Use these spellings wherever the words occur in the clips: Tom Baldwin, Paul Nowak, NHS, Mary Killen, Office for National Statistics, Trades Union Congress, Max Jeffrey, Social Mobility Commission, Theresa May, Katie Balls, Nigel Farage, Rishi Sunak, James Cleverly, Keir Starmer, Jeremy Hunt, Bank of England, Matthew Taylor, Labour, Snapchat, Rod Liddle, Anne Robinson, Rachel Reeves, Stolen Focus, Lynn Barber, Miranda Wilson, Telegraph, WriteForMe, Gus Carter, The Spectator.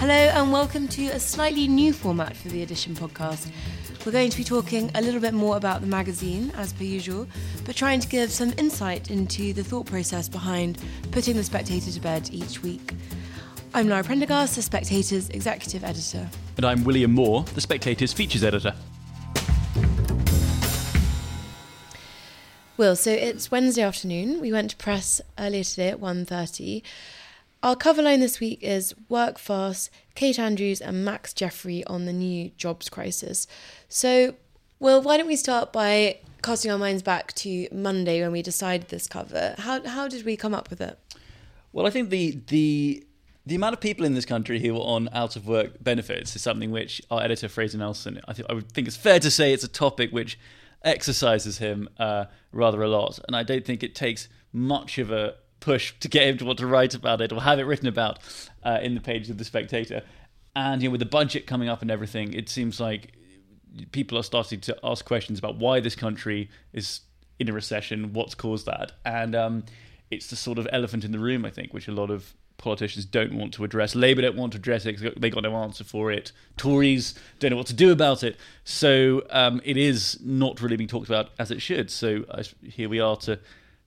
Hello and welcome to a slightly new format for the Edition podcast. We're going to be talking a little bit more about the magazine, as per usual, but trying to give some insight into the thought process behind putting The Spectator to bed each week. I'm Lara Prendergast, The Spectator's executive editor. And I'm William Moore, The Spectator's features editor. Will, so it's Wednesday afternoon. We went to press earlier today at 1:30. Our cover line this week is "Work Fast, Kate Andrews and Max Jeffrey on the new jobs crisis." So, Will, why don't we start by casting our minds back to Monday when we decided this cover. How did we come up with it? Well, I think the amount of people in this country who are on out-of-work benefits is something which our editor, Fraser Nelson, I would think it's fair to say it's a topic which exercises him rather a lot. And I don't think it takes much of a push to get him to want to write about it or have it written about in the pages of The Spectator. And, you know, with the budget coming up and everything, it seems like people are starting to ask questions about why this country is in a recession, what's caused that. And it's the sort of elephant in the room, I think, which a lot of politicians don't want to address. Labour don't want to address it because they got no answer for it. Tories don't know what to do about it. So it is not really being talked about as it should. So here we are to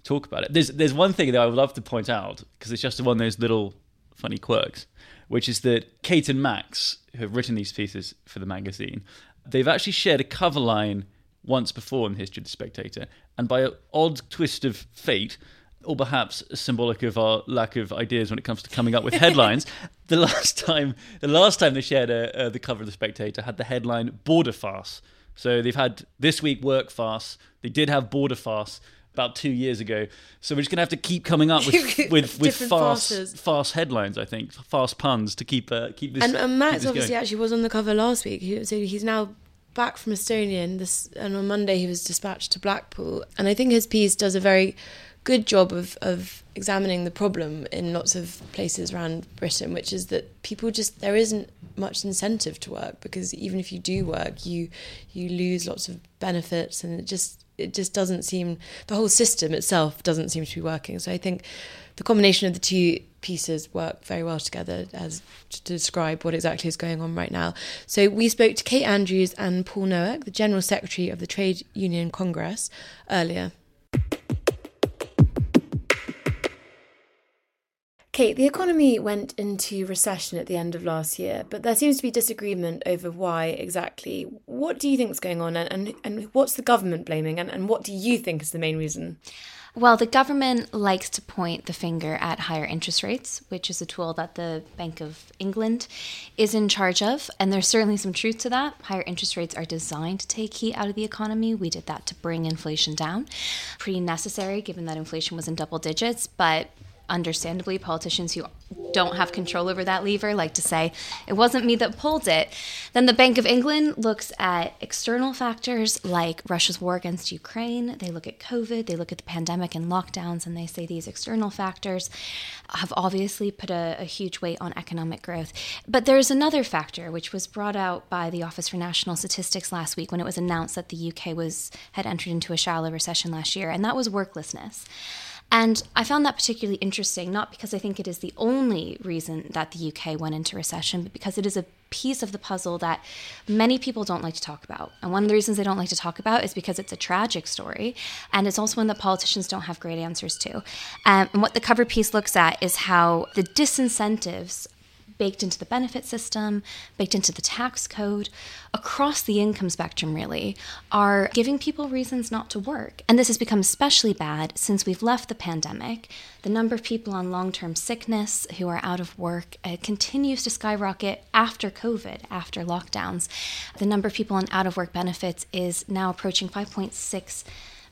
talk about it. There's one thing that I would love to point out, because it's just one of those little funny quirks, which is that Kate and Max, who have written these pieces for the magazine, they've actually shared a cover line once before in the history of The Spectator, and by an odd twist of fate, or perhaps symbolic of our lack of ideas when it comes to coming up with headlines, the last time they shared the cover of The Spectator had the headline "Border Farce." So they've had this week "Work Farce." They did have "Border Farce" about 2 years ago. So we're just going to have to keep coming up with farce headlines, I think, farce puns to keep this. And Max keep this obviously going. Actually was on the cover last week. So he's now back from Estonia, and on Monday he was dispatched to Blackpool. And I think his piece does a very good job of examining the problem in lots of places around Britain, which is that people there isn't much incentive to work, because even if you do work, you lose lots of benefits, and it just doesn't seem, the whole system itself doesn't seem to be working. So I think the combination of the two pieces work very well together as to describe what exactly is going on right now. So we spoke to Kate Andrews and Paul Nowak, the General Secretary of the Trades Union Congress, earlier. Kate, the economy went into recession at the end of last year, but there seems to be disagreement over why exactly. What do you think is going on, and what's the government blaming, and what do you think is the main reason? Well, the government likes to point the finger at higher interest rates, which is a tool that the Bank of England is in charge of. And there's certainly some truth to that. Higher interest rates are designed to take heat out of the economy. We did that to bring inflation down. Pretty necessary, given that inflation was in double digits, but understandably, politicians who don't have control over that lever like to say, it wasn't me that pulled it. Then the Bank of England looks at external factors like Russia's war against Ukraine. They look at COVID, they look at the pandemic and lockdowns, and they say these external factors have obviously put a huge weight on economic growth. But there's another factor, which was brought out by the Office for National Statistics last week when it was announced that the UK had entered into a shallow recession last year, and that was worklessness. And I found that particularly interesting, not because I think it is the only reason that the UK went into recession, but because it is a piece of the puzzle that many people don't like to talk about. And one of the reasons they don't like to talk about is because it's a tragic story, and it's also one that politicians don't have great answers to. And what the cover piece looks at is how the disincentives baked into the benefit system, baked into the tax code, across the income spectrum really, are giving people reasons not to work. And this has become especially bad since we've left the pandemic. The number of people on long-term sickness who are out of work continues to skyrocket after COVID, after lockdowns. The number of people on out-of-work benefits is now approaching 5.6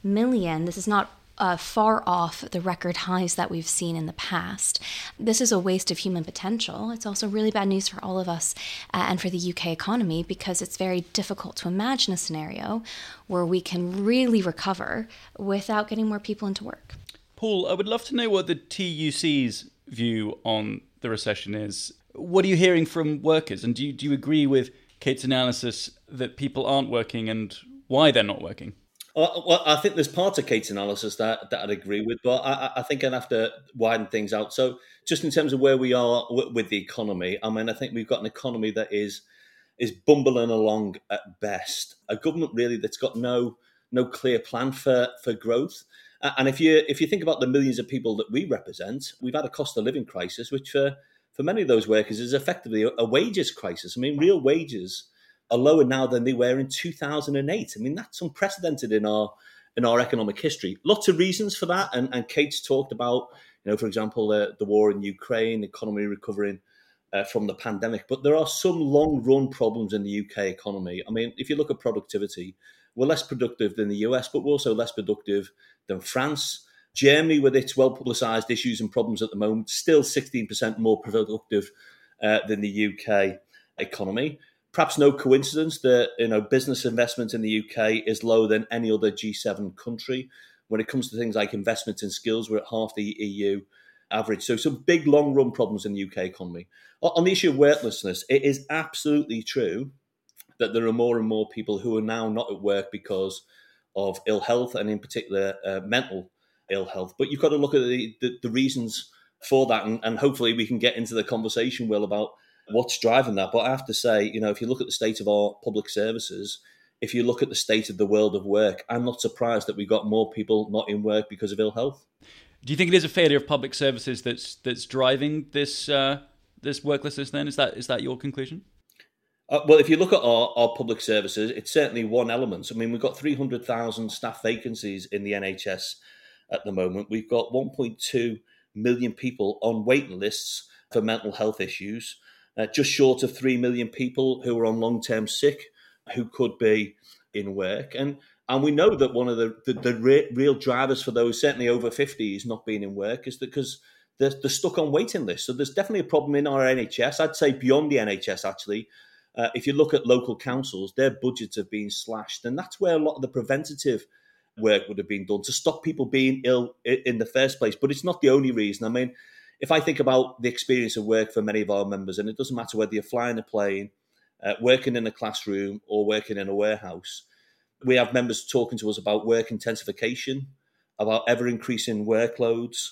million. This is not far off the record highs that we've seen in the past. This is a waste of human potential. It's also really bad news for all of us and for the UK economy, because it's very difficult to imagine a scenario where we can really recover without getting more people into work. Paul, I would love to know what the TUC's view on the recession is. What are you hearing from workers? And do you agree with Kate's analysis that people aren't working and why they're not working? Well, I think there's part of Kate's analysis that I'd agree with, but I think I'd have to widen things out. So just in terms of where we are with the economy, I mean, I think we've got an economy that is bumbling along at best. A government really that's got no clear plan for growth. And if you think about the millions of people that we represent, we've had a cost of living crisis, which for many of those workers is effectively a wages crisis. I mean, real wages are lower now than they were in 2008. I mean, that's unprecedented in our economic history. Lots of reasons for that, and Kate's talked about, for example, the war in Ukraine, the economy recovering from the pandemic. But there are some long-run problems in the UK economy. I mean, if you look at productivity, we're less productive than the US, but we're also less productive than France. Germany, with its well-publicised issues and problems at the moment, still 16% more productive than the UK economy. Perhaps no coincidence that business investment in the UK is lower than any other G7 country. When it comes to things like investment in skills, we're at half the EU average. So some big long-run problems in the UK economy. On the issue of worklessness, it is absolutely true that there are more and more people who are now not at work because of ill health, and in particular mental ill health. But you've got to look at the reasons for that, and hopefully we can get into the conversation, Will, about what's driving that. But I have to say, if you look at the state of our public services, if you look at the state of the world of work, I'm not surprised that we've got more people not in work because of ill health. Do you think it is a failure of public services that's driving this this worklessness then? Is that your conclusion? Well, if you look at our public services, it's certainly one element. I mean, we've got 300,000 staff vacancies in the NHS at the moment. We've got 1.2 million people on waiting lists for mental health issues. Just short of 3 million people who are on long-term sick who could be in work. And we know that one of the real drivers for those, certainly over 50s, not being in work is because they're stuck on waiting lists. So there's definitely a problem in our NHS. I'd say beyond the NHS, actually. If you look at local councils, their budgets have been slashed. And that's where a lot of the preventative work would have been done to stop people being ill in the first place. But it's not the only reason. I mean, if I think about the experience of work for many of our members, and it doesn't matter whether you're flying a plane, working in a classroom or working in a warehouse, we have members talking to us about work intensification, about ever-increasing workloads.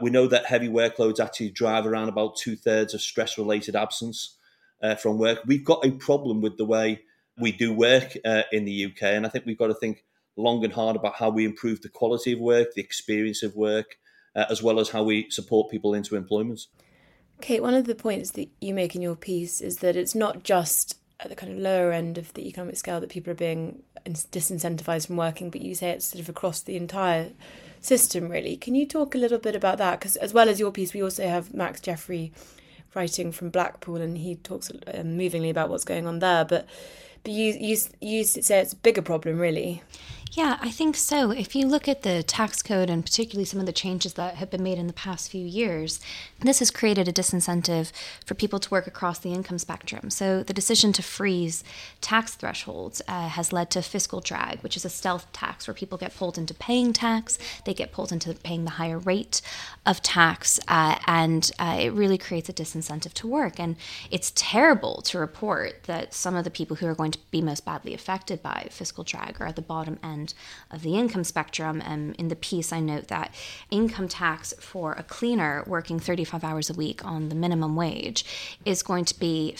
We know that heavy workloads actually drive around about 2/3 of stress-related absence from work. We've got a problem with the way we do work in the UK, and I think we've got to think long and hard about how we improve the quality of work, the experience of work, as well as how we support people into employment. Kate, one of the points that you make in your piece is that it's not just at the kind of lower end of the economic scale that people are being disincentivised from working, but you say it's sort of across the entire system, really. Can you talk a little bit about that? Because as well as your piece, we also have Max Jeffrey writing from Blackpool, and he talks movingly about what's going on there. But you say it's a bigger problem, really. Yeah, I think so. If you look at the tax code and particularly some of the changes that have been made in the past few years, this has created a disincentive for people to work across the income spectrum. So the decision to freeze tax thresholds has led to fiscal drag, which is a stealth tax where people get pulled into paying tax, they get pulled into paying the higher rate of tax, and it really creates a disincentive to work. And it's terrible to report that some of the people who are going to be most badly affected by fiscal drag are at the bottom end of the income spectrum. In the piece, I note that income tax for a cleaner working 35 hours a week on the minimum wage is going to be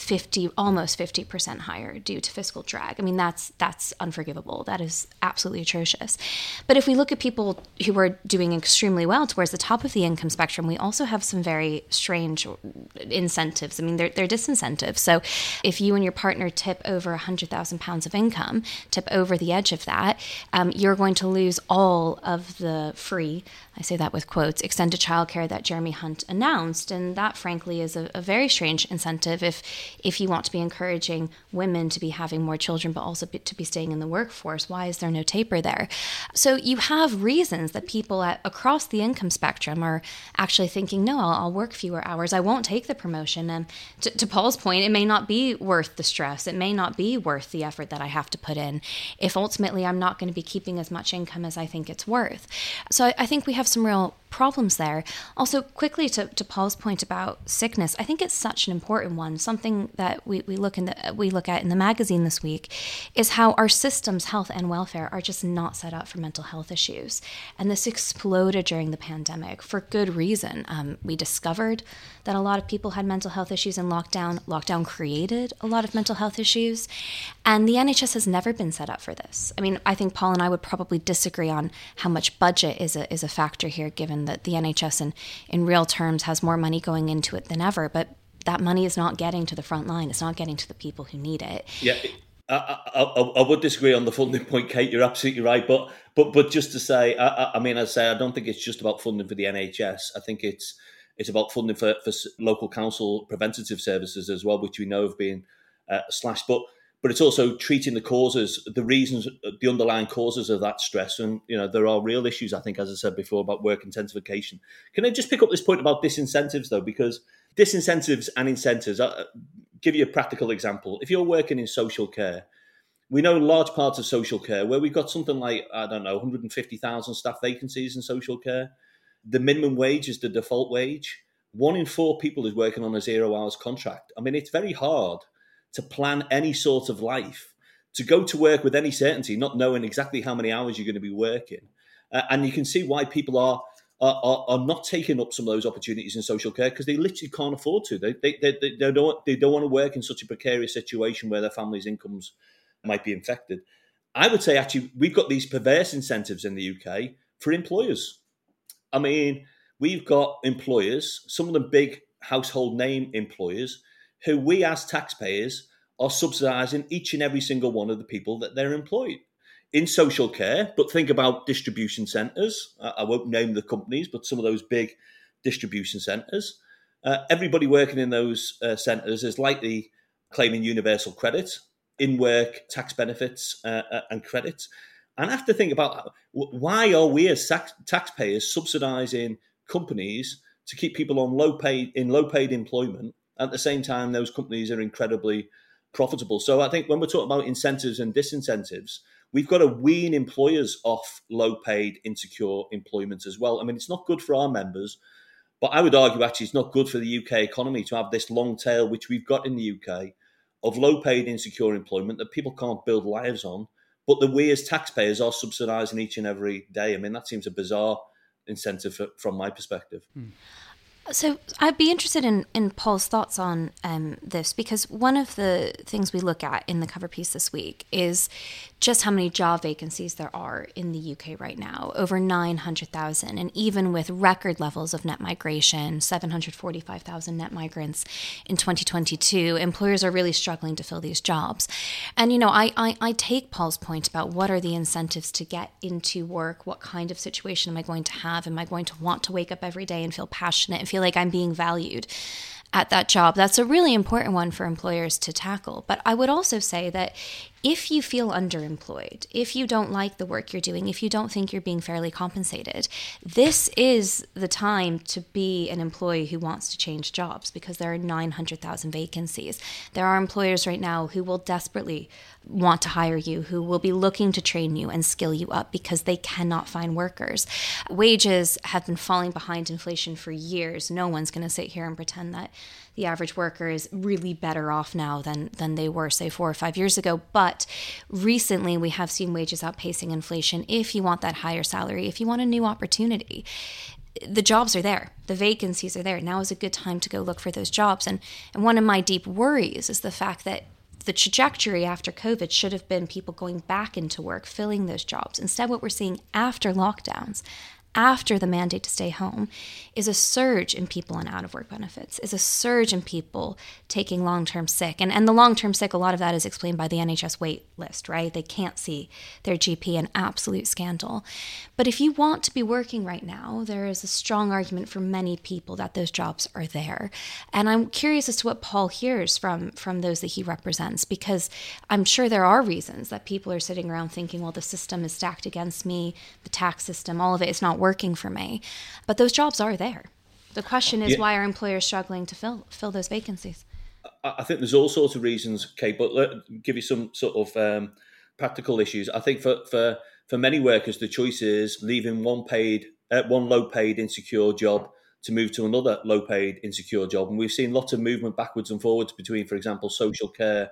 almost 50% higher due to fiscal drag. I mean, that's unforgivable. That is absolutely atrocious. But if we look at people who are doing extremely well towards the top of the income spectrum, we also have some very strange incentives. I mean, they're disincentives. So if you and your partner tip over £100,000 of income, tip over the edge of that, you're going to lose all of the free, I say that with quotes, extended childcare that Jeremy Hunt announced. And that, frankly, is a very strange incentive if you want to be encouraging women to be having more children, but also to be staying in the workforce. Why is there no taper there? So you have reasons that people across the income spectrum are actually thinking, no, I'll work fewer hours. I won't take the promotion. And to Paul's point, it may not be worth the stress. It may not be worth the effort that I have to put in if ultimately I'm not going to be keeping as much income as I think it's worth. So I think we have some real problems there. Also, quickly to Paul's point about sickness, I think it's such an important one. Something that we look at in the magazine this week is how our systems, health and welfare, are just not set up for mental health issues. And this exploded during the pandemic for good reason. We discovered that a lot of people had mental health issues in lockdown. Lockdown created a lot of mental health issues. And the NHS has never been set up for this. I mean, I think Paul and I would probably disagree on how much budget is a factor here, given that the NHS in real terms has more money going into it than ever. But that money is not getting to the front line. It's not getting to the people who need it. Yeah, I would disagree on the funding point, Kate. You're absolutely right. But just to say, I don't think it's just about funding for the NHS. I think it's about funding for local council preventative services as well, which we know have been slashed. But it's also treating the causes, the reasons, the underlying causes of that stress. And, you know, there are real issues, I think, as I said before, about work intensification. Can I just pick up this point about disincentives, though? Because disincentives and incentives, I'll give you a practical example. If you're working in social care, we know large parts of social care where we've got something like, 150,000 staff vacancies in social care. The minimum wage is the default wage. 1 in 4 people is working on a 0 hours contract. I mean, it's very hard to plan any sort of life, to go to work with any certainty, not knowing exactly how many hours you're going to be working. And you can see why people are not taking up some of those opportunities in social care because they literally can't afford to. They don't want to work in such a precarious situation where their family's incomes might be infected. I would say, actually, we've got these perverse incentives in the UK for employers. I mean, we've got employers, some of them big household name employers, who we as taxpayers are subsidising each and every single one of the people that they're employed in social care. But think about distribution centres. I won't name the companies, but some of those big distribution centres. Everybody working in those centres is likely claiming universal credit, in-work tax benefits and credits. And I have to think about why are we as taxpayers subsidising companies to keep people on low paid employment. At the same time, those companies are incredibly profitable. So I think when we're talking about incentives and disincentives, we've got to wean employers off low-paid, insecure employment as well. I mean, it's not good for our members, but I would argue actually it's not good for the UK economy to have this long tail, which we've got in the UK, of low-paid, insecure employment that people can't build lives on, but that we as taxpayers are subsidising each and every day. I mean, that seems a bizarre incentive from my perspective. Hmm. So I'd be interested in Paul's thoughts on this, because one of the things we look at in the cover piece this week is just how many job vacancies there are in the UK right now, over 900,000. And even with record levels of net migration, 745,000 net migrants in 2022, employers are really struggling to fill these jobs. And, you know, I take Paul's point about what are the incentives to get into work? What kind of situation am I going to have? Am I going to want to wake up every day and feel passionate and feel like I'm being valued at that job? That's a really important one for employers to tackle. But I would also say that if you feel underemployed, if you don't like the work you're doing, if you don't think you're being fairly compensated, this is the time to be an employee who wants to change jobs, because there are 900,000 vacancies. There are employers right now who will desperately want to hire you, who will be looking to train you and skill you up because they cannot find workers. Wages have been falling behind inflation for years. No one's going to sit here and pretend that the average worker is really better off now than they were, say, 4 or 5 years ago. But recently, we have seen wages outpacing inflation. If you want that higher salary, if you want a new opportunity, the jobs are there. The vacancies are there. Now is a good time to go look for those jobs. And one of my deep worries is the fact that the trajectory after COVID should have been people going back into work, filling those jobs. Instead, what we're seeing after lockdowns, after the mandate to stay home is a surge in people on out-of-work benefits, is a surge in people taking long-term sick. And the long-term sick, a lot of that is explained by the NHS wait list, right? They can't see their GP, an absolute scandal. But if you want to be working right now, there is a strong argument for many people that those jobs are there. And I'm curious as to what Paul hears from those that he represents, because I'm sure there are reasons that people are sitting around thinking, well, the system is stacked against me, the tax system, all of it is not working for me. But those jobs are there. The question is, why are employers struggling to fill those vacancies? I think there's all sorts of reasons, Kate, but let give you some sort of practical issues. I think for many workers, the choice is leaving one low-paid, insecure job to move to another low-paid, insecure job. And we've seen lots of movement backwards and forwards between, for example, social care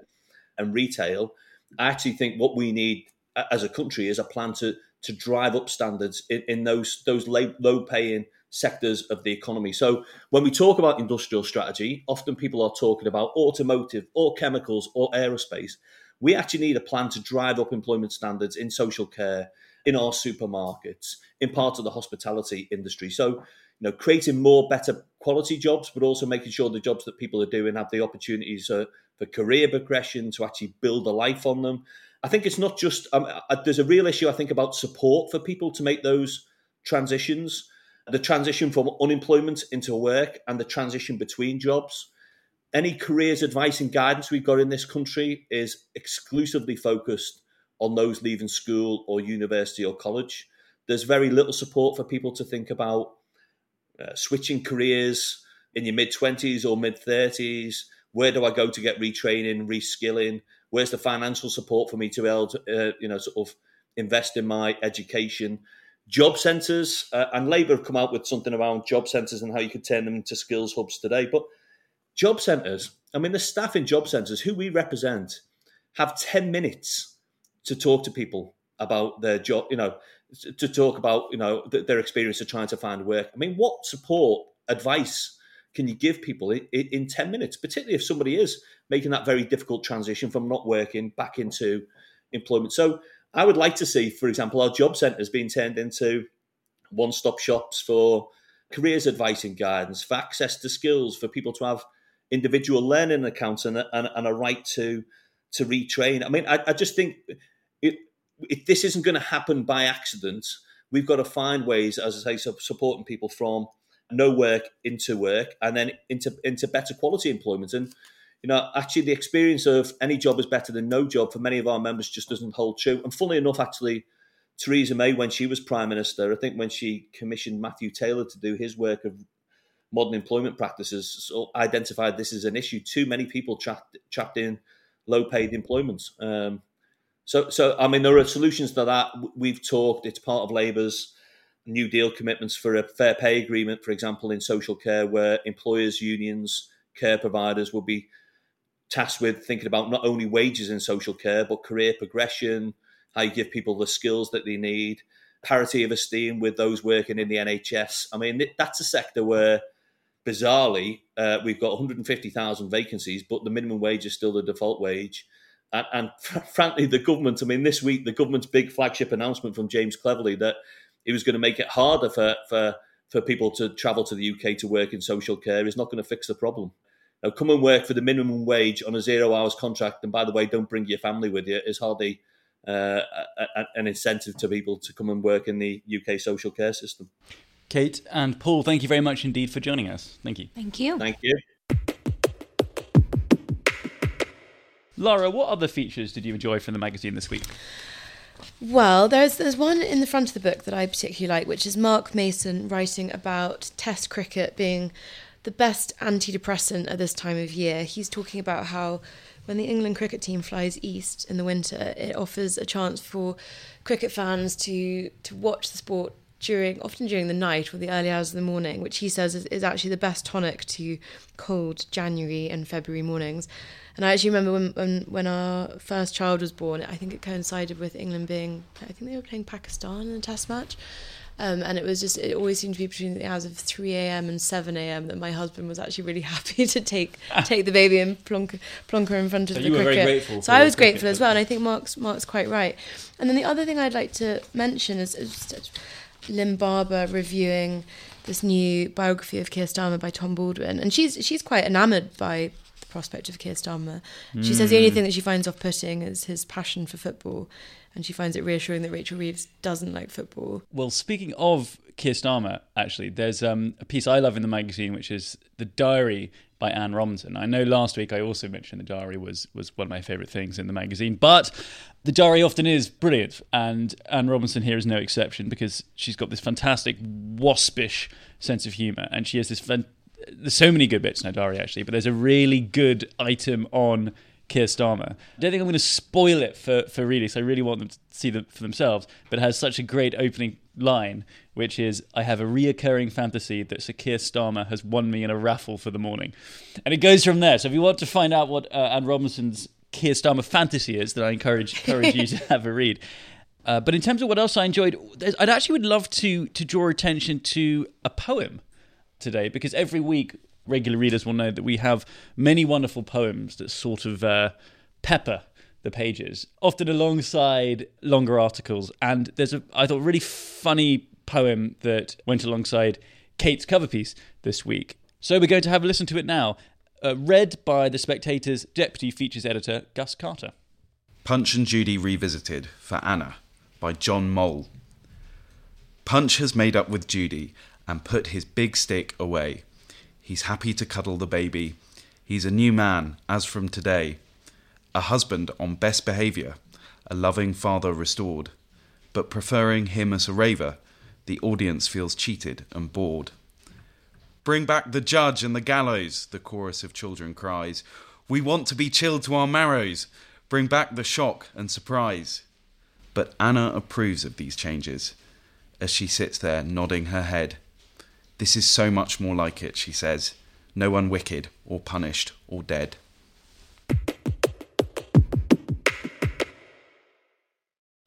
and retail. I actually think what we need as a country is a plan to drive up standards in those low-paying sectors of the economy. So when we talk about industrial strategy, often people are talking about automotive or chemicals or aerospace. We actually need a plan to drive up employment standards in social care, in our supermarkets, in parts of the hospitality industry. So, you know, creating more better quality jobs, but also making sure the jobs that people are doing have the opportunities for career progression, to actually build a life on them. I think it's not just, there's a real issue, I think, about support for people to make those transitions, the transition from unemployment into work and the transition between jobs. Any careers advice and guidance we've got in this country is exclusively focused on those leaving school or university or college. There's very little support for people to think about switching careers in your mid-20s or mid-30s. Where do I go to get retraining, reskilling? Where's the financial support for me to be able to, sort of invest in my education? Job centres, and Labour have come out with something around job centres and how you could turn them into skills hubs today. But job centres, I mean, the staff in job centres, who we represent, have 10 minutes to talk to people about their job, to talk about, their experience of trying to find work. I mean, what support, advice can you give people in 10 minutes, particularly if somebody is making that very difficult transition from not working back into employment? So I would like to see, for example, our job centres being turned into one-stop shops for careers advice and guidance, for access to skills, for people to have individual learning accounts and a right to retrain. I mean, I just think if this isn't going to happen by accident, we've got to find ways, as I say, supporting people from no work into work and then into better quality employment. And, actually the experience of any job is better than no job for many of our members just doesn't hold true. And funnily enough, actually, Theresa May, when she was Prime Minister, I think when she commissioned Matthew Taylor to do his work of modern employment practices, so identified this as an issue. Too many people trapped in low-paid employment. So, I mean, there are solutions to that. We've talked, it's part of Labour's New Deal commitments for a fair pay agreement, for example, in social care, where employers, unions, care providers will be tasked with thinking about not only wages in social care, but career progression, how you give people the skills that they need, parity of esteem with those working in the NHS. I mean, that's a sector where, bizarrely, we've got 150,000 vacancies, but the minimum wage is still the default wage. And frankly, the government, I mean, this week, the government's big flagship announcement from James Cleverly that he was going to make it harder for people to travel to the UK to work in social care is not going to fix the problem. Now, come and work for the minimum wage on a 0 hours contract, and by the way, don't bring your family with you, is hardly an incentive to people to come and work in the UK social care system. Kate and Paul, thank you very much indeed for joining us. Thank you. Thank you. Thank you. Lara, what other features did you enjoy from the magazine this week? Well, there's one in the front of the book that I particularly like, which is Mark Mason writing about Test cricket being the best antidepressant at this time of year. He's talking about how when the England cricket team flies east in the winter, it offers a chance for cricket fans to watch the sport often during the night or the early hours of the morning, which he says is actually the best tonic to cold January and February mornings. And I actually remember when our first child was born, I think it coincided with England being, I think they were playing Pakistan in a test match. And it always seemed to be between the hours of 3 a.m. and 7 a.m. that my husband was actually really happy to take the baby and plonk her in front of the cricket. So you were very grateful. So I was grateful as well, and I think Mark's quite right. And then the other thing I'd like to mention is Lynn Barber reviewing this new biography of Keir Starmer by Tom Baldwin, and she's quite enamoured by the prospect of Keir Starmer. She says the only thing that she finds off-putting is his passion for football, and she finds it reassuring that Rachel Reeves doesn't like football. Well, speaking of Keir Starmer, actually, there's a piece I love in the magazine, which is The Diary by Anne Robinson. I know last week I also mentioned The Diary was one of my favourite things in the magazine, but The Diary often is brilliant, and Anne Robinson here is no exception, because she's got this fantastic waspish sense of humour, and she has this there's so many good bits in her diary, actually, but there's a really good item on Keir Starmer. I don't think I'm going to spoil it for readers. I really want them to see them for themselves, but it has such a great opening line, which is, "I have a reoccurring fantasy that Sir Keir Starmer has won me in a raffle for the morning." And it goes from there. So if you want to find out what Anne Robinson's Keir Starmer fantasy is, then I encourage you to have a read. But in terms of what else I enjoyed, I'd actually would love to draw attention to a poem today, because every week regular readers will know that we have many wonderful poems that sort of pepper the pages, often alongside longer articles. And there's I thought, really funny poem that went alongside Kate's cover piece this week. So we're going to have a listen to it now, read by The Spectator's deputy features editor, Gus Carter. Punch and Judy Revisited for Anna by John Mole. Punch has made up with Judy and put his big stick away. He's happy to cuddle the baby. He's a new man, as from today. A husband on best behaviour, a loving father restored. But preferring him as a raver, the audience feels cheated and bored. "Bring back the judge and the gallows," the chorus of children cries. "We want to be chilled to our marrows. Bring back the shock and surprise." But Anna approves of these changes as she sits there nodding her head. "This is so much more like it," she says. "No one wicked or punished or dead."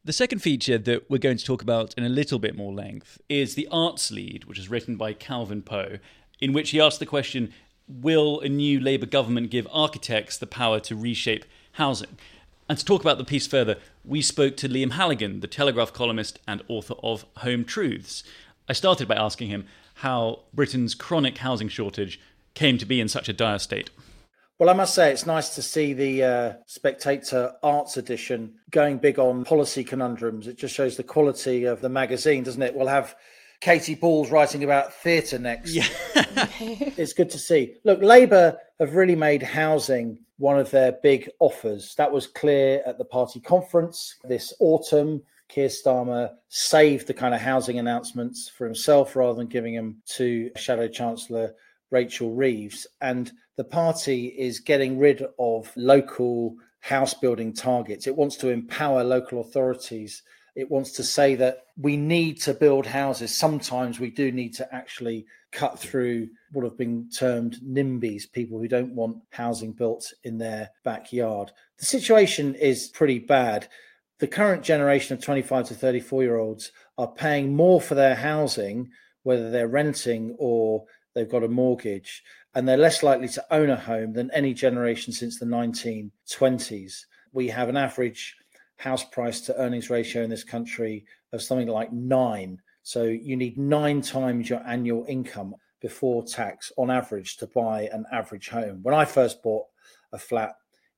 The second feature that we're going to talk about in a little bit more length is The Arts Lead, which is written by Calvin Po, in which he asks the question, will a new Labour government give architects the power to reshape housing? And to talk about the piece further, we spoke to Liam Halligan, the Telegraph columnist and author of Home Truths. I started by asking him how Britain's chronic housing shortage came to be in such a dire state. Well, I must say it's nice to see the Spectator Arts edition going big on policy conundrums. It just shows the quality of the magazine, doesn't it? We'll have Katie Balls writing about theatre next. Yeah. It's good to see. Look, Labour have really made housing one of their big offers. That was clear at the party conference this autumn. Keir Starmer saved the kind of housing announcements for himself rather than giving them to Shadow Chancellor Rachel Reeves. And the party is getting rid of local house building targets. It wants to empower local authorities. It wants to say that we need to build houses. Sometimes we do need to actually cut through what have been termed NIMBYs, people who don't want housing built in their backyard. The situation is pretty bad. The current generation of 25 to 34-year-olds are paying more for their housing, whether they're renting or they've got a mortgage, and they're less likely to own a home than any generation since the 1920s. We have an average house price to earnings ratio in this country of something like 9. So you need 9 times your annual income before tax on average to buy an average home. When I first bought a flat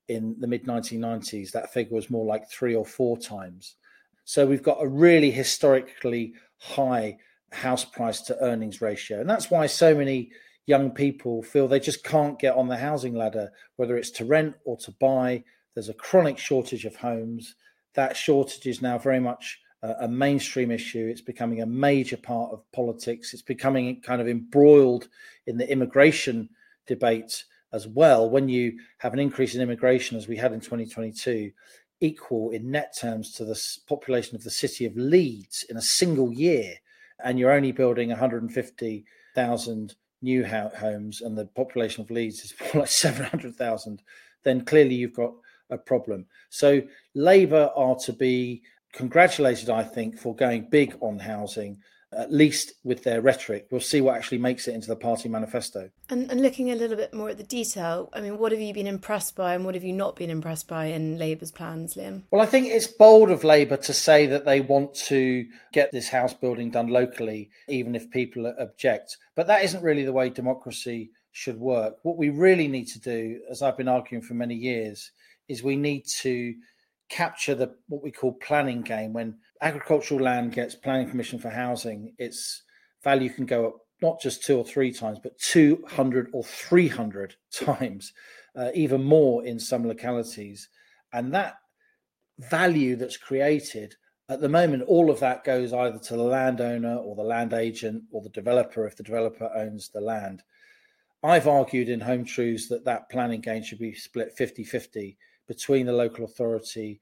in the mid-1990s, that figure was more like 3 or 4 times. So we've got a really historically high house price to earnings ratio. And that's why so many young people feel they just can't get on the housing ladder, whether it's to rent or to buy. There's a chronic shortage of homes. That shortage is now very much a mainstream issue. It's becoming a major part of politics. It's becoming kind of embroiled in the immigration debate as well. When you have an increase in immigration, as we had in 2022, equal in net terms to the population of the city of Leeds in a single year, and you're only building 150,000 new homes, and the population of Leeds is more like 700,000, then clearly you've got a problem. So Labour are to be congratulated, I think, for going big on housing at least with their rhetoric. We'll see what actually makes it into the party manifesto. And looking a little bit more at the detail, I mean, what have you been impressed by and what have you not been impressed by in Labour's plans, Liam? Well, I think it's bold of Labour to say that they want to get this house building done locally, even if people object. But that isn't really the way democracy should work. What we really need to do, as I've been arguing for many years, is we need to capture the what we call planning game. When agricultural land gets planning permission for housing, its value can go up not just 2 or 3 times, but 200 or 300 times, even more in some localities. And that value that's created, at the moment, all of that goes either to the landowner or the land agent or the developer if the developer owns the land. I've argued in Home Truths that that planning game should be split 50-50 between the local authority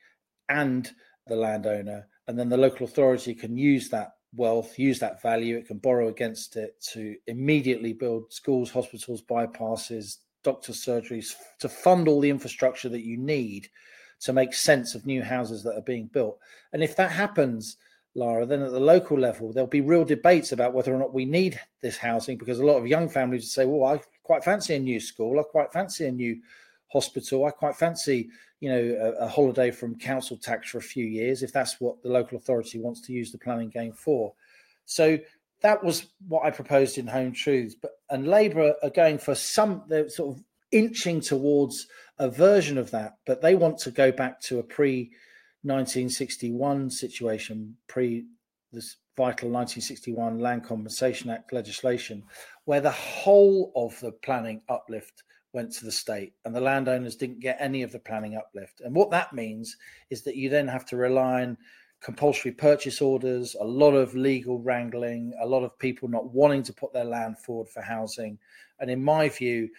and the landowner. And then the local authority can use that wealth, use that value, it can borrow against it to immediately build schools, hospitals, bypasses, doctors' surgeries, to fund all the infrastructure that you need to make sense of new houses that are being built. And if that happens, Lara, then at the local level, there'll be real debates about whether or not we need this housing, because a lot of young families would say, well, I quite fancy a new school, I quite fancy a new hospital, I quite fancy, you know, a holiday from council tax for a few years, if that's what the local authority wants to use the planning game for. So that was what I proposed in Home Truths. But and Labour are going for some, they're sort of inching towards a version of that, but they want to go back to a pre-1961 situation, pre this vital 1961 Land Compensation Act legislation, where the whole of the planning uplift went to the state and the landowners didn't get any of the planning uplift. And what that means is that you then have to rely on compulsory purchase orders, a lot of legal wrangling, a lot of people not wanting to put their land forward for housing. And in my view,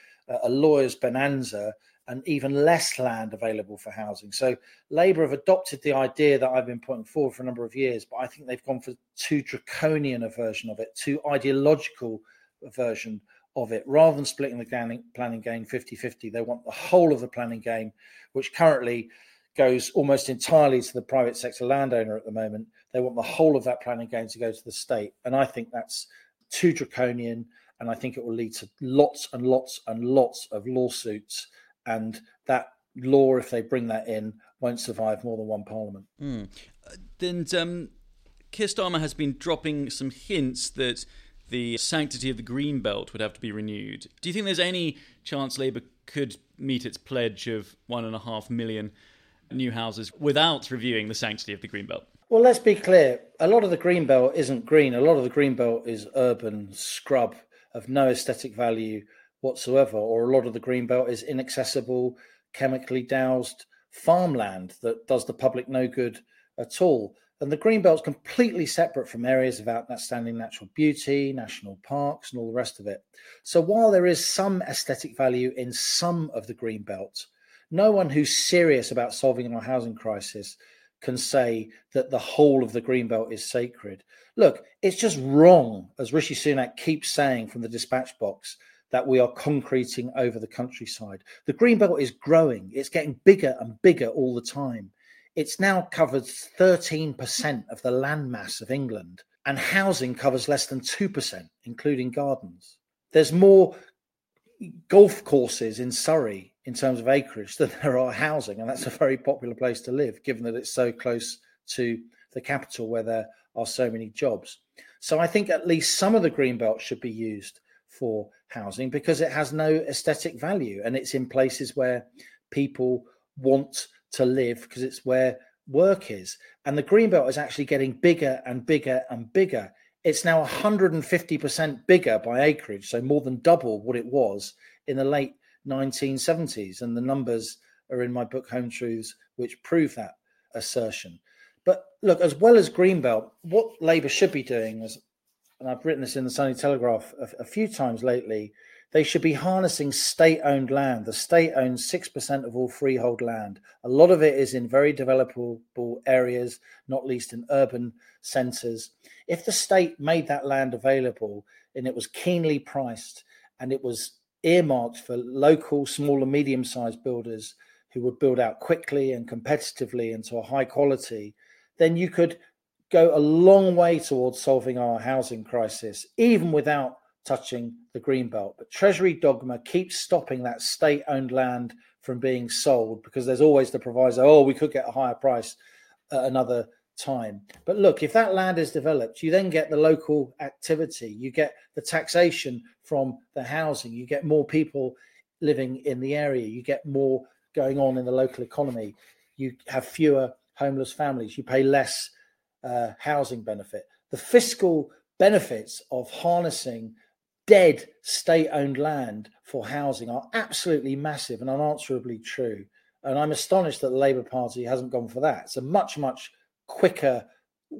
a lawyer's bonanza and even less land available for housing. So Labour have adopted the idea that I've been putting forward for a number of years, but I think they've gone for too draconian a version of it, too ideological a version of it. Rather than splitting the planning game 50-50, they want the whole of the planning game, which currently goes almost entirely to the private sector landowner at the moment. They want the whole of that planning game to go to the state. And I think that's too draconian, and I think it will lead to lots and lots and lots of lawsuits. And that law, if they bring that in, won't survive more than one parliament. Then Keir Starmer has been dropping some hints that the sanctity of the Green Belt would have to be renewed. Do you think there's any chance Labour could meet its pledge of 1.5 million new houses without reviewing the sanctity of the Green Belt? Well, let's be clear. A lot of the Green Belt isn't green. A lot of the Green Belt is urban scrub of no aesthetic value whatsoever, or a lot of the Green Belt is inaccessible, chemically doused farmland that does the public no good at all. And the Green Belt's completely separate from areas of outstanding natural beauty, national parks, and all the rest of it. So while there is some aesthetic value in some of the Green Belt, no one who's serious about solving our housing crisis can say that the whole of the Green Belt is sacred. Look, it's just wrong, as Rishi Sunak keeps saying from the dispatch box, that we are concreting over the countryside. The Green Belt is growing. It's getting bigger and bigger all the time. It's now covered 13% of the landmass of England, and housing covers less than 2%, including gardens. There's more golf courses in Surrey in terms of acreage than there are housing, and that's a very popular place to live, given that it's so close to the capital where there are so many jobs. So I think at least some of the Green Belt should be used for housing, because it has no aesthetic value and it's in places where people want to live because it's where work is. And the Green Belt is actually getting bigger and bigger and bigger. It's now 150% bigger by acreage, so more than double what it was in the late 1970s. And the numbers are in my book, Home Truths, which prove that assertion. But look, as well as Green Belt, what Labour should be doing is, and I've written this in the Sunday Telegraph a few times lately, they should be harnessing state-owned land. The state owns 6% of all freehold land. A lot of it is in very developable areas, not least in urban centres. If the state made that land available and it was keenly priced and it was earmarked for local, small and medium-sized builders who would build out quickly and competitively and to a high quality, then you could go a long way towards solving our housing crisis, even without touching the green belt. But Treasury dogma keeps stopping that state-owned land from being sold because there's always the proviso, oh, we could get a higher price at another time. But look, if that land is developed, you then get the local activity, you get the taxation from the housing, you get more people living in the area, you get more going on in the local economy, you have fewer homeless families, you pay less housing benefit. The fiscal benefits of harnessing dead state-owned land for housing are absolutely massive and unanswerably true. And I'm astonished that the Labour Party hasn't gone for that. It's a much, much quicker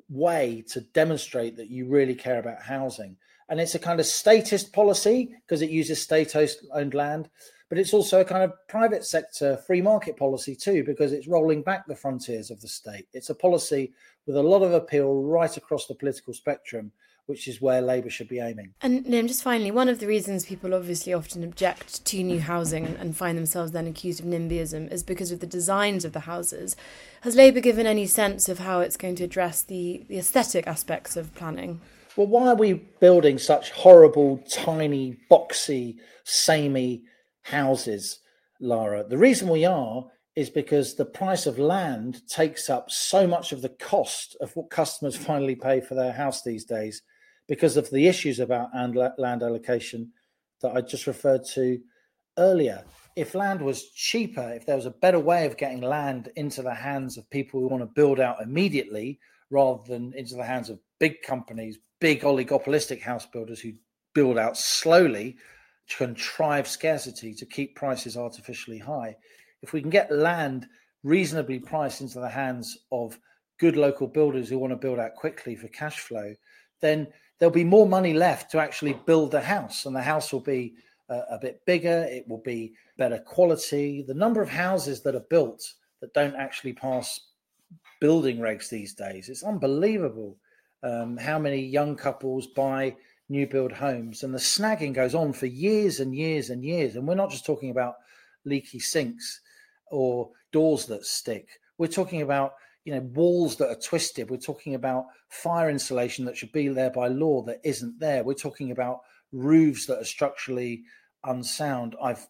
way to demonstrate that you really care about housing. And it's a kind of statist policy because it uses state-owned land, but it's also a kind of private sector free market policy too, because it's rolling back the frontiers of the state. It's a policy with a lot of appeal right across the political spectrum, which is where Labour should be aiming. And Liam, just finally, one of the reasons people obviously often object to new housing and find themselves then accused of NIMBYism is because of the designs of the houses. Has Labour given any sense of how it's going to address the aesthetic aspects of planning? Well, why are we building such horrible, tiny, boxy, samey houses, Lara? The reason we are is because the price of land takes up so much of the cost of what customers finally pay for their house these days, because of the issues about land allocation that I just referred to earlier. If land was cheaper, if there was a better way of getting land into the hands of people who want to build out immediately, rather than into the hands of big companies, big oligopolistic house builders who build out slowly, contrive scarcity to keep prices artificially high. If we can get land reasonably priced into the hands of good local builders who want to build out quickly for cash flow, then there'll be more money left to actually build the house, and the house will be a bit bigger, it will be better quality. The number of houses that are built that don't actually pass building regs these days, it's unbelievable how many young couples buy new build homes, and the snagging goes on for years and years and years. And we're not just talking about leaky sinks or doors that stick. We're talking about, you know, walls that are twisted. We're talking about fire insulation that should be there by law that isn't there. We're talking about roofs that are structurally unsound. I've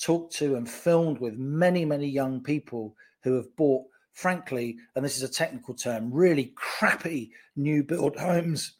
talked to and filmed with many, many young people who have bought, frankly, and this is a technical term, really crappy new build homes.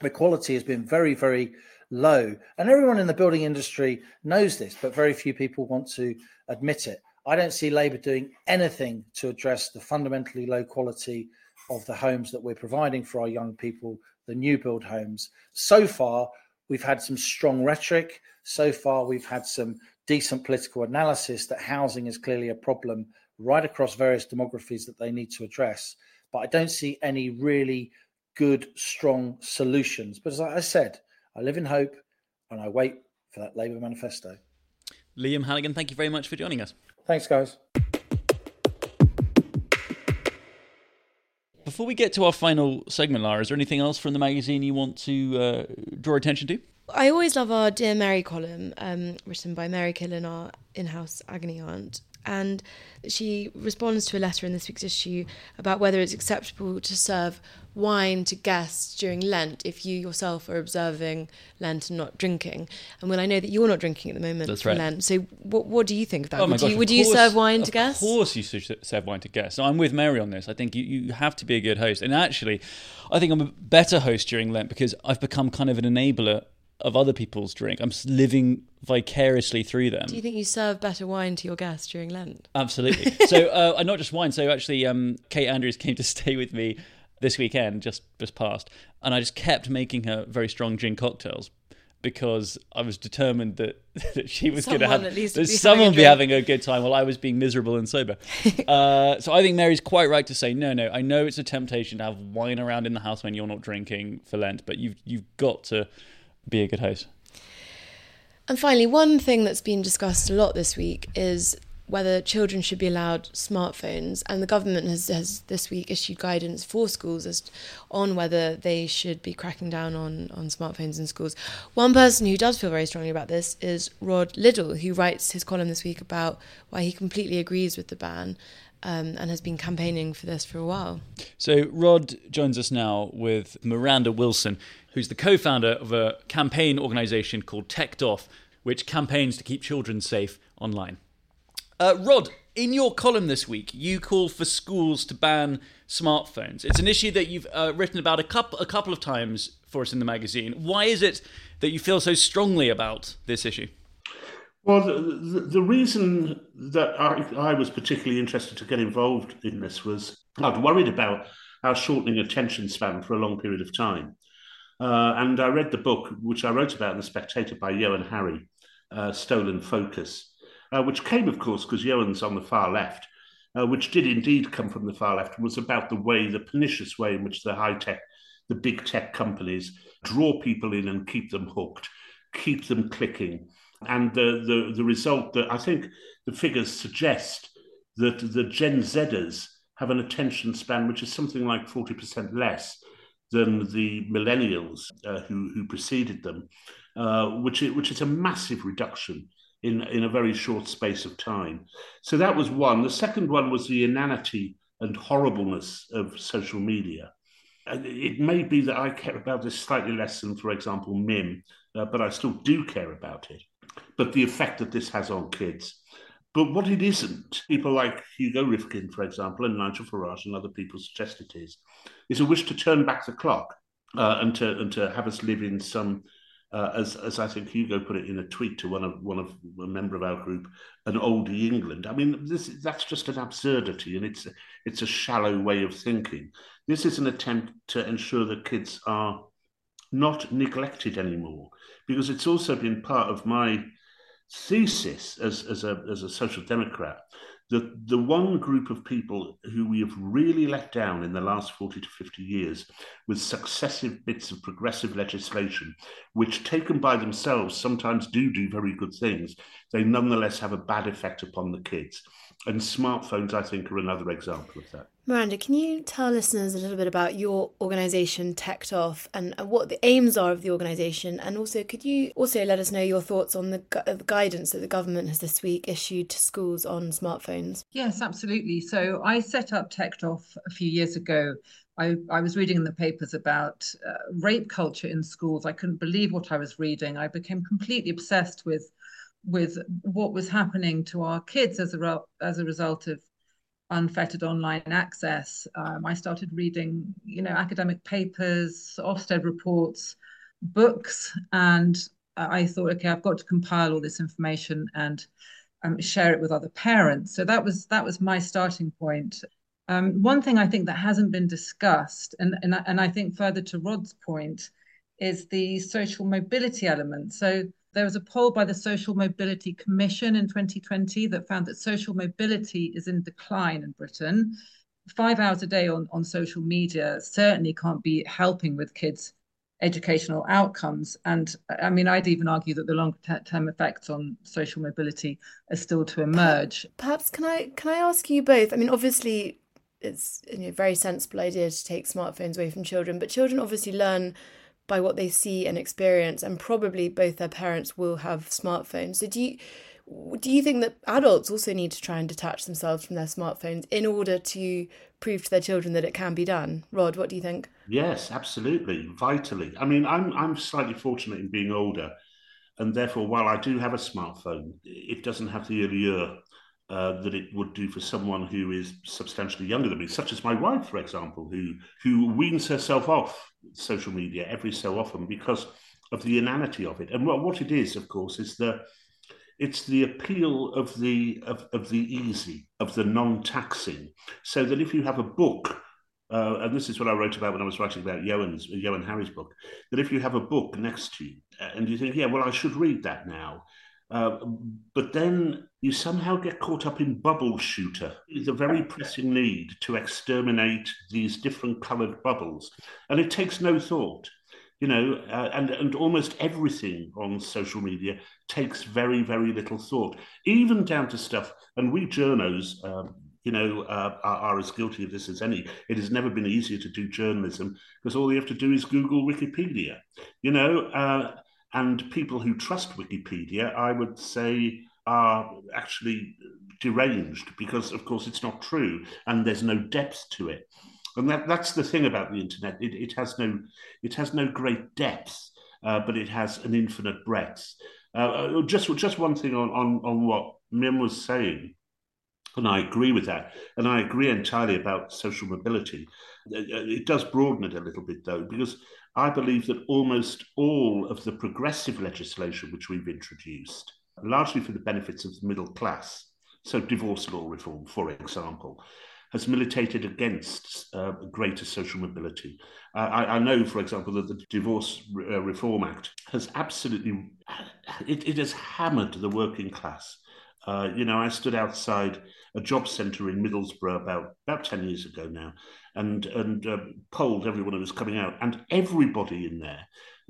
The quality has been very, very low. And everyone in the building industry knows this, but very few people want to admit it. I don't see Labour doing anything to address the fundamentally low quality of the homes that we're providing for our young people, the new build homes. So far, we've had some strong rhetoric. So far, we've had some decent political analysis that housing is clearly a problem right across various demographics that they need to address. But I don't see any really good, strong solutions. But as I said, I live in hope and I wait for that Labour manifesto. Liam Halligan, thank you very much for joining us. Thanks, guys. Before we get to our final segment, Lara, is there anything else from the magazine you want to draw attention to? I always love our Dear Mary column, written by Mary Killen, our in-house agony aunt. And she responds to a letter in this week's issue about whether it's acceptable to serve wine to guests during Lent if you yourself are observing Lent and not drinking. And well, I know that you're not drinking at the moment. That's right. Lent. So what do you think of that? Would you serve wine to guests? Of course you should serve wine to guests. No, I'm with Mary on this. I think you have to be a good host. And actually, I think I'm a better host during Lent because I've become kind of an enabler of other people's drink. I'm living vicariously through them. Do you think you serve better wine to your guests during Lent? Absolutely. So not just wine. So actually Kate Andrews came to stay with me this weekend, just past, and I just kept making her very strong gin cocktails because I was determined that she was going to be having a good time while I was being miserable and sober. So I think Mary's quite right to say, no, I know it's a temptation to have wine around in the house when you're not drinking for Lent, but you've got to be a good host. And finally, one thing that's been discussed a lot this week is whether children should be allowed smartphones. And the government has this week issued guidance for schools as on whether they should be cracking down on smartphones in schools. One person who does feel very strongly about this is Rod Liddle, who writes his column this week about why he completely agrees with the ban. and has been campaigning for this for a while. So Rod joins us now with Miranda Wilson, who's the co-founder of a campaign organisation called Teched Off, which campaigns to keep children safe online. Rod, in your column this week, you call for schools to ban smartphones. It's an issue that you've written about a couple of times for us in the magazine. Why is it that you feel so strongly about this issue? Well, the reason that I was particularly interested to get involved in this was I'd worried about our shortening attention span for a long period of time. And I read the book, which I wrote about in The Spectator by Johan Harry, Stolen Focus, which came, of course, because Johan's on the far left, which did indeed come from the far left, was about the way, the pernicious way in which the high-tech, the big tech companies draw people in and keep them hooked, keep them clicking. And the result that I think the figures suggest that the Gen Zers have an attention span which is something like 40% less than the millennials who preceded them, which is a massive reduction in a very short space of time. So that was one. The second one was the inanity and horribleness of social media. It may be that I care about this slightly less than, for example, MIM, but I still do care about it. But the effect that this has on kids. But what it isn't, people like Hugo Rifkin, for example, and Nigel Farage and other people suggest it is a wish to turn back the clock and to have us live in some, as I think Hugo put it in a tweet to one of a member of our group, an oldie England. I mean, that's just an absurdity, and it's a shallow way of thinking. This is an attempt to ensure that kids are not neglected anymore, because it's also been part of my thesis as a social democrat that the one group of people who we have really let down in the last 40 to 50 years with successive bits of progressive legislation, which taken by themselves sometimes do very good things, they nonetheless have a bad effect upon the kids. And smartphones, I think, are another example of that. Miranda, can you tell listeners a little bit about your organisation, Teched Off, and what the aims are of the organisation? And also, could you also let us know your thoughts on the guidance that the government has this week issued to schools on smartphones? Yes, absolutely. So I set up Teched Off a few years ago. I was reading in the papers about rape culture in schools. I couldn't believe what I was reading. I became completely obsessed with what was happening to our kids as a result of unfettered online access. I started reading, academic papers, Ofsted reports, books, and I thought, okay, I've got to compile all this information and share it with other parents. So that was my starting point. One thing I think that hasn't been discussed, and I think further to Rod's point, is the social mobility element. So there was a poll by the Social Mobility Commission in 2020 that found that social mobility is in decline in Britain. 5 hours a day on social media certainly can't be helping with kids' educational outcomes. And I mean, I'd even argue that the long-term effects on social mobility are still to emerge. Perhaps can I ask you both? I mean, obviously, it's a very sensible idea to take smartphones away from children, but children obviously learn by what they see and experience, and probably both their parents will have smartphones. So do you think that adults also need to try and detach themselves from their smartphones in order to prove to their children that it can be done? Rod, what do you think? Yes, absolutely, vitally. I mean, I'm slightly fortunate in being older, and therefore, while I do have a smartphone, it doesn't have the allure that it would do for someone who is substantially younger than me, such as my wife, for example, who weans herself off social media every so often because of the inanity of it. And what it is, of course, is it's the appeal of the easy, of the non-taxing. So that if you have a book, and this is what I wrote about when I was writing about Johan Harry's book, that if you have a book next to you and you think, yeah, well, I should read that now. But then you somehow get caught up in bubble shooter, the very pressing need to exterminate these different coloured bubbles. And it takes no thought, and almost everything on social media takes very, very little thought, even down to stuff. And we journos, are as guilty of this as any. It has never been easier to do journalism because all you have to do is Google Wikipedia, and people who trust Wikipedia, I would say, are actually deranged because, of course, it's not true and there's no depth to it. And that's the thing about the internet. It has no great depth, but it has an infinite breadth. Just one thing on what Mim was saying, and I agree with that, and I agree entirely about social mobility. It does broaden it a little bit, though, because I believe that almost all of the progressive legislation which we've introduced, largely for the benefits of the middle class, so divorce law reform, for example, has militated against greater social mobility. I know, for example, that the Divorce Reform Act has absolutely, it has hammered the working class. I stood outside a job centre in Middlesbrough about 10 years ago now and polled everyone who was coming out, and everybody in there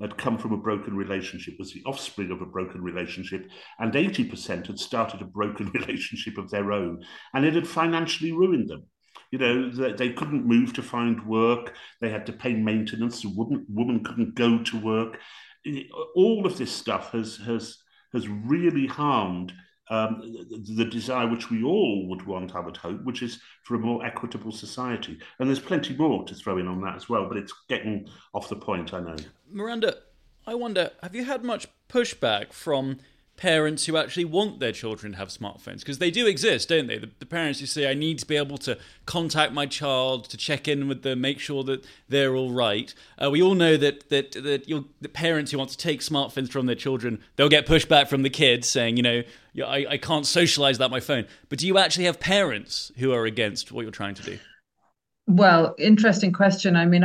had come from a broken relationship, was the offspring of a broken relationship, and 80% had started a broken relationship of their own, and it had financially ruined them. You know, they couldn't move to find work, they had to pay maintenance, the woman couldn't go to work. All of this stuff has really harmed the desire which we all would want, I would hope, which is for a more equitable society. And there's plenty more to throw in on that as well, but it's getting off the point, I know. Miranda, I wonder, have you had much pushback from parents who actually want their children to have smartphones? Because they do exist, don't they? The parents who say, I need to be able to contact my child, to check in with them, make sure that they're all right. We all know that the parents who want to take smartphones from their children, they'll get pushback from the kids saying, I can't socialise without my phone. But do you actually have parents who are against what you're trying to do? Well, interesting question. I mean,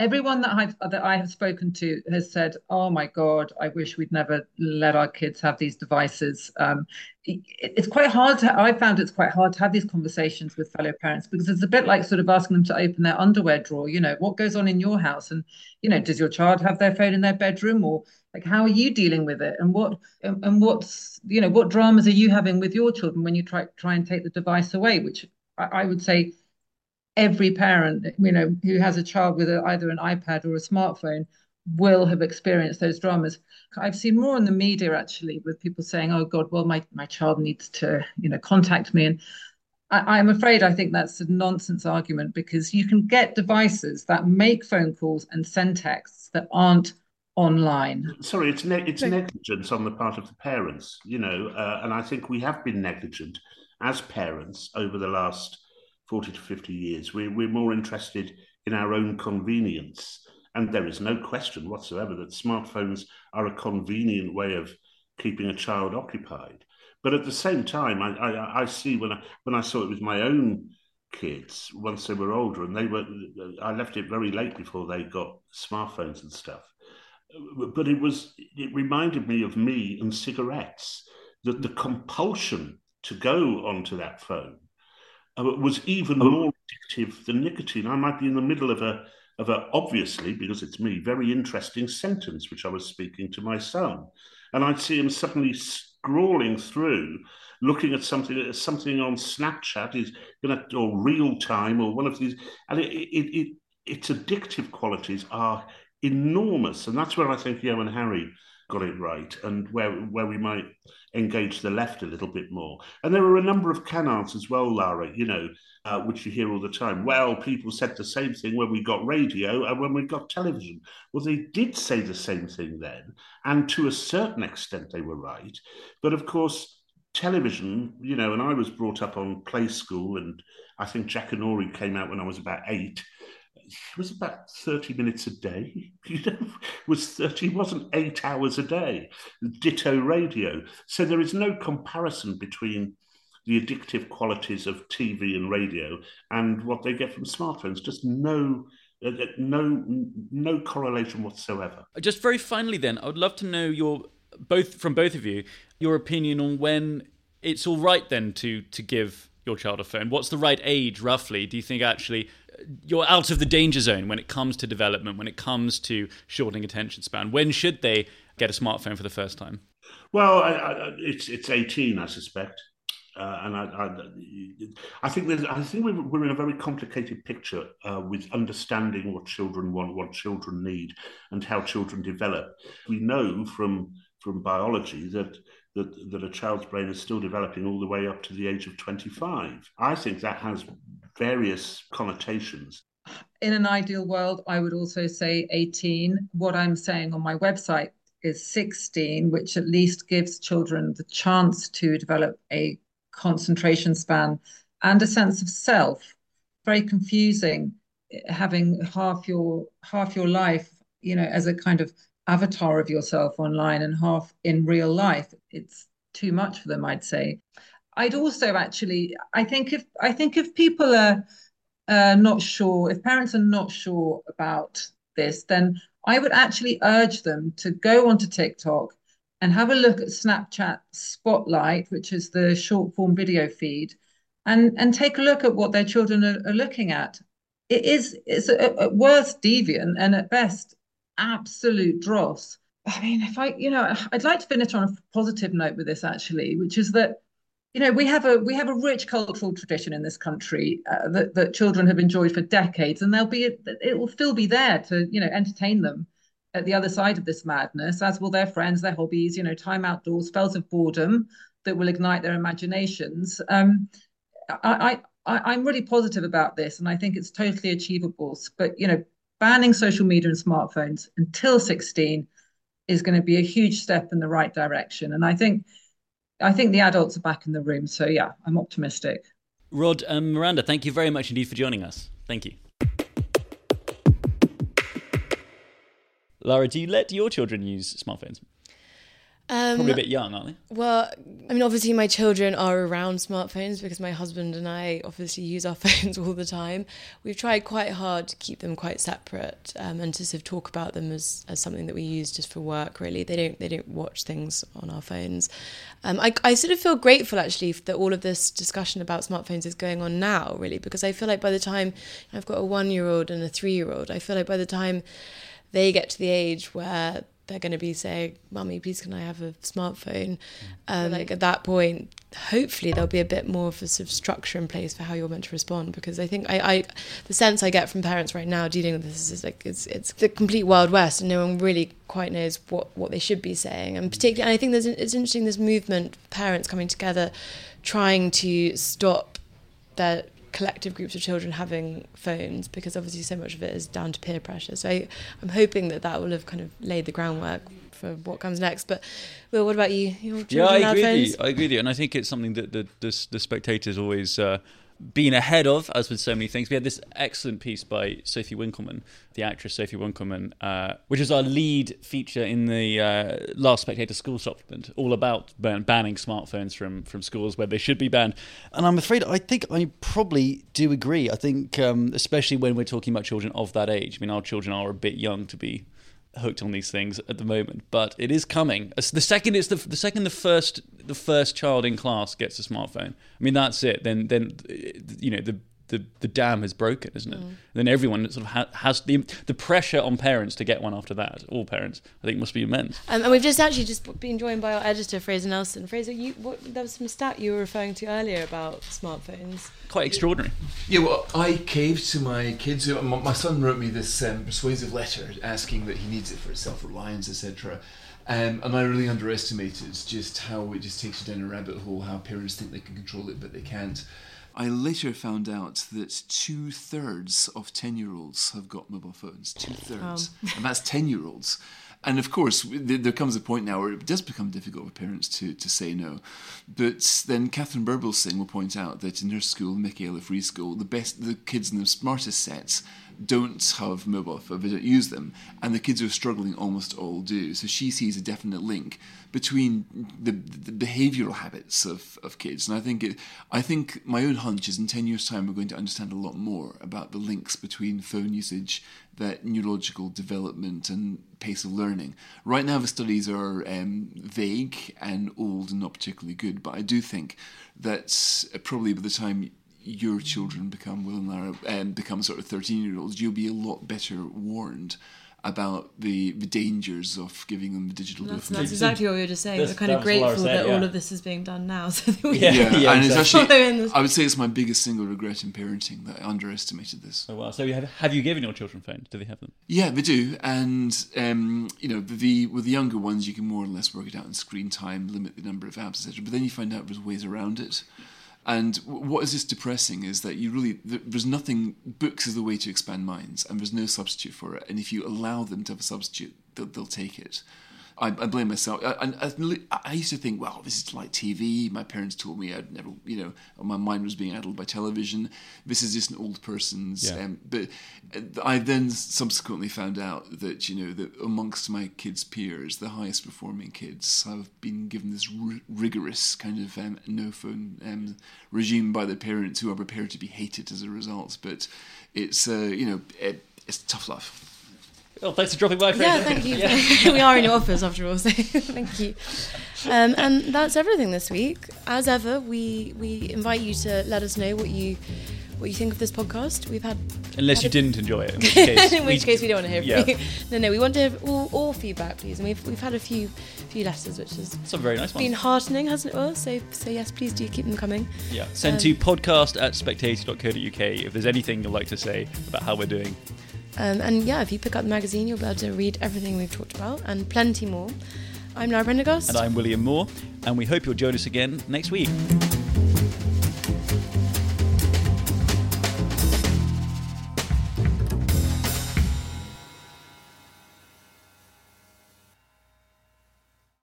everyone that I have spoken to has said, oh, my God, I wish we'd never let our kids have these devices. I found it's quite hard to have these conversations with fellow parents, because it's a bit like sort of asking them to open their underwear drawer. What goes on in your house? And, does your child have their phone in their bedroom, or like, how are you dealing with it? And what dramas are you having with your children when you try and take the device away, which I would say every parent, who has a child with either an iPad or a smartphone will have experienced those dramas. I've seen more in the media, actually, with people saying, oh, God, well, my child needs to, contact me. And I'm afraid I think that's a nonsense argument, because you can get devices that make phone calls and send texts that aren't online. Sorry, it's negligence on the part of the parents, and I think we have been negligent as parents over the last 40 to 50 years. We're more interested in our own convenience. And there is no question whatsoever that smartphones are a convenient way of keeping a child occupied. But at the same time, I see when I saw it with my own kids, once they were older, and I left it very late before they got smartphones and stuff. But it reminded me and cigarettes, that the compulsion to go onto that phone was even more addictive than nicotine. I might be in the middle of a, obviously, because it's me, very interesting sentence, which I was speaking to my son. And I'd see him suddenly scrawling through, looking at something on Snapchat, or Real Time, or one of these. And its addictive qualities are enormous. And that's where I think Yo and Harry got it right, and where we might engage the left a little bit more. And there are a number of canards as well, Lara, which you hear all the time. Well, people said the same thing when we got radio and when we got television. Well, they did say the same thing then, and to a certain extent they were right. But of course, television, and I was brought up on Play School, and I think Jackanory came out when I was about 8. It was about 30 minutes a day, it wasn't 8 hours a day, ditto radio. So there is no comparison between the addictive qualities of TV and radio and what they get from smartphones, just no correlation whatsoever. Just very finally then, I would love to know your opinion on when it's all right then to give your child a phone. What's the right age, roughly, do you think actually you're out of the danger zone when it comes to development, when it comes to shortening attention span? When should they get a smartphone for the first time? Well, it's 18, I suspect. And I think we're in a very complicated picture with understanding what children want, what children need, and how children develop. We know from biology that that a child's brain is still developing all the way up to the age of 25. I think that has various connotations. In an ideal world, I would also say 18. What I'm saying on my website is 16, which at least gives children the chance to develop a concentration span and a sense of self. Very confusing having half your life, you know, as a kind of avatar of yourself online and half in real life. It's too much for them, I'd say. I'd also actually, I think if people are not sure, if parents are not sure about this, then I would actually urge them to go onto TikTok and have a look at Snapchat Spotlight, which is the short form video feed, and take a look at what their children are looking at. It is, it's at worst deviant and at best absolute dross. I mean, if I, you know, I'd like to finish on a positive note with this actually, which is that, you know, we have a rich cultural tradition in this country that children have enjoyed for decades, and it will still be there to, you know, entertain them at the other side of this madness, as will their friends, their hobbies, you know, time outdoors, spells of boredom that will ignite their imaginations. I'm really positive about this, and I think it's totally achievable. But, you know, banning social media and smartphones until 16 is going to be a huge step in the right direction. And I think the adults are back in the room. So, yeah, I'm optimistic. Rod and Miranda, thank you very much indeed for joining us. Thank you. Lara, do you let your children use smartphones? Probably a bit young, aren't they? Well, I mean, obviously my children are around smartphones because my husband and I obviously use our phones all the time. We've tried quite hard to keep them quite separate and to sort of talk about them as something that we use just for work, really. They don't watch things on our phones. I sort of feel grateful, actually, that all of this discussion about smartphones is going on now, really, because I feel like by the time I've got a 1-year-old and a 3-year-old, I feel like by the time they get to the age where they're going to be saying, "Mummy, please can I have a smartphone?" Like at that point, hopefully there'll be a bit more of a sort of structure in place for how you're meant to respond. Because I think the sense I get from parents right now dealing with this is like it's the complete Wild West, and no one really quite knows what they should be saying. And particularly, and I think it's interesting this movement, parents coming together, trying to stop their collective groups of children having phones, because obviously so much of it is down to peer pressure. So I'm hoping that will have kind of laid the groundwork for what comes next. But Will, what about you? Your children have phones? I agree with you, and I think it's something that the Spectator's always been ahead of, as with so many things. We had this excellent piece by Sophie Winkleman, the actress Sophie Winkleman, which is our lead feature in the last Spectator school supplement, all about banning smartphones from schools where they should be banned. And I'm afraid I think I probably do agree. I think especially when we're talking about children of that age. I mean, our children are a bit young to be hooked on these things at the moment, but it is coming. The second the first child in class gets a smartphone, I mean, that's it. Then you know, the dam is broken, isn't it? Then everyone sort of has the pressure on parents to get one after that. All parents, I think, must be immense. And we've just been joined by our editor, Fraser Nelson. Fraser, there was some stat you were referring to earlier about smartphones. Quite extraordinary. Yeah, well, I caved to my kids. My son wrote me this persuasive letter asking that he needs it for his self-reliance, etc. And I really underestimated just how it just takes you down a rabbit hole, how parents think they can control it, but they can't. I later found out that 2/3 of 10-year-olds have got mobile phones. 2/3. And that's 10-year-olds. And of course, there comes a point now where it does become difficult for parents to say no. But then Catherine Burblesing will point out that in her school, Michaela Free School, the kids in the smartest sets don't have mobile phones, they don't use them, and the kids who are struggling almost all do. So she sees a definite link between the behavioural habits of kids, and I think my own hunch is in 10 years' time we're going to understand a lot more about the links between phone usage, that neurological development and pace of learning. Right now the studies are vague and old and not particularly good, but I do think that probably by the time your children become, Will and Lara, become sort of 13-year-olds, you'll be a lot better warned about the dangers of giving them the digital dopamine. That's exactly what we were just saying. We're kind of grateful that all of this is being done now. So that we and exactly. It's actually, I would say it's my biggest single regret in parenting, that I underestimated this. Oh wow! So have you given your children phones? Do they have them? Yeah, they do. And with the younger ones, you can more or less work it out in screen time, limit the number of apps, etc. But then you find out there's ways around it. And what is just depressing is that you really, there's nothing, books is the way to expand minds, and there's no substitute for it. And if you allow them to have a substitute, they'll take it. I blame myself. I used to think, well, this is like TV. My parents told me I'd never, my mind was being addled by television. This is just an old person's. Yeah. But I then subsequently found out that, that amongst my kids' peers, the highest performing kids have been given this rigorous kind of no phone regime by their parents, who are prepared to be hated as a result. But it's, it's tough love. Well, thanks for dropping by, Fraser. Yeah, thank you. Yeah. We are in your office, after all, so thank you. And that's everything this week. As ever, we invite you to let us know what you think of this podcast. We've had... Unless you didn't enjoy it, in which case... in which case we don't want to hear from you. No, we want to have all feedback, please. And we've had a few letters, which has... Some very nice ones. Been heartening, hasn't it, Will? So yes, please do keep them coming. Yeah. Send to podcast@spectator.co.uk if there's anything you'd like to say about how we're doing. And if you pick up the magazine, you'll be able to read everything we've talked about and plenty more. I'm Lara Prendergast. And I'm William Moore. And we hope you'll join us again next week.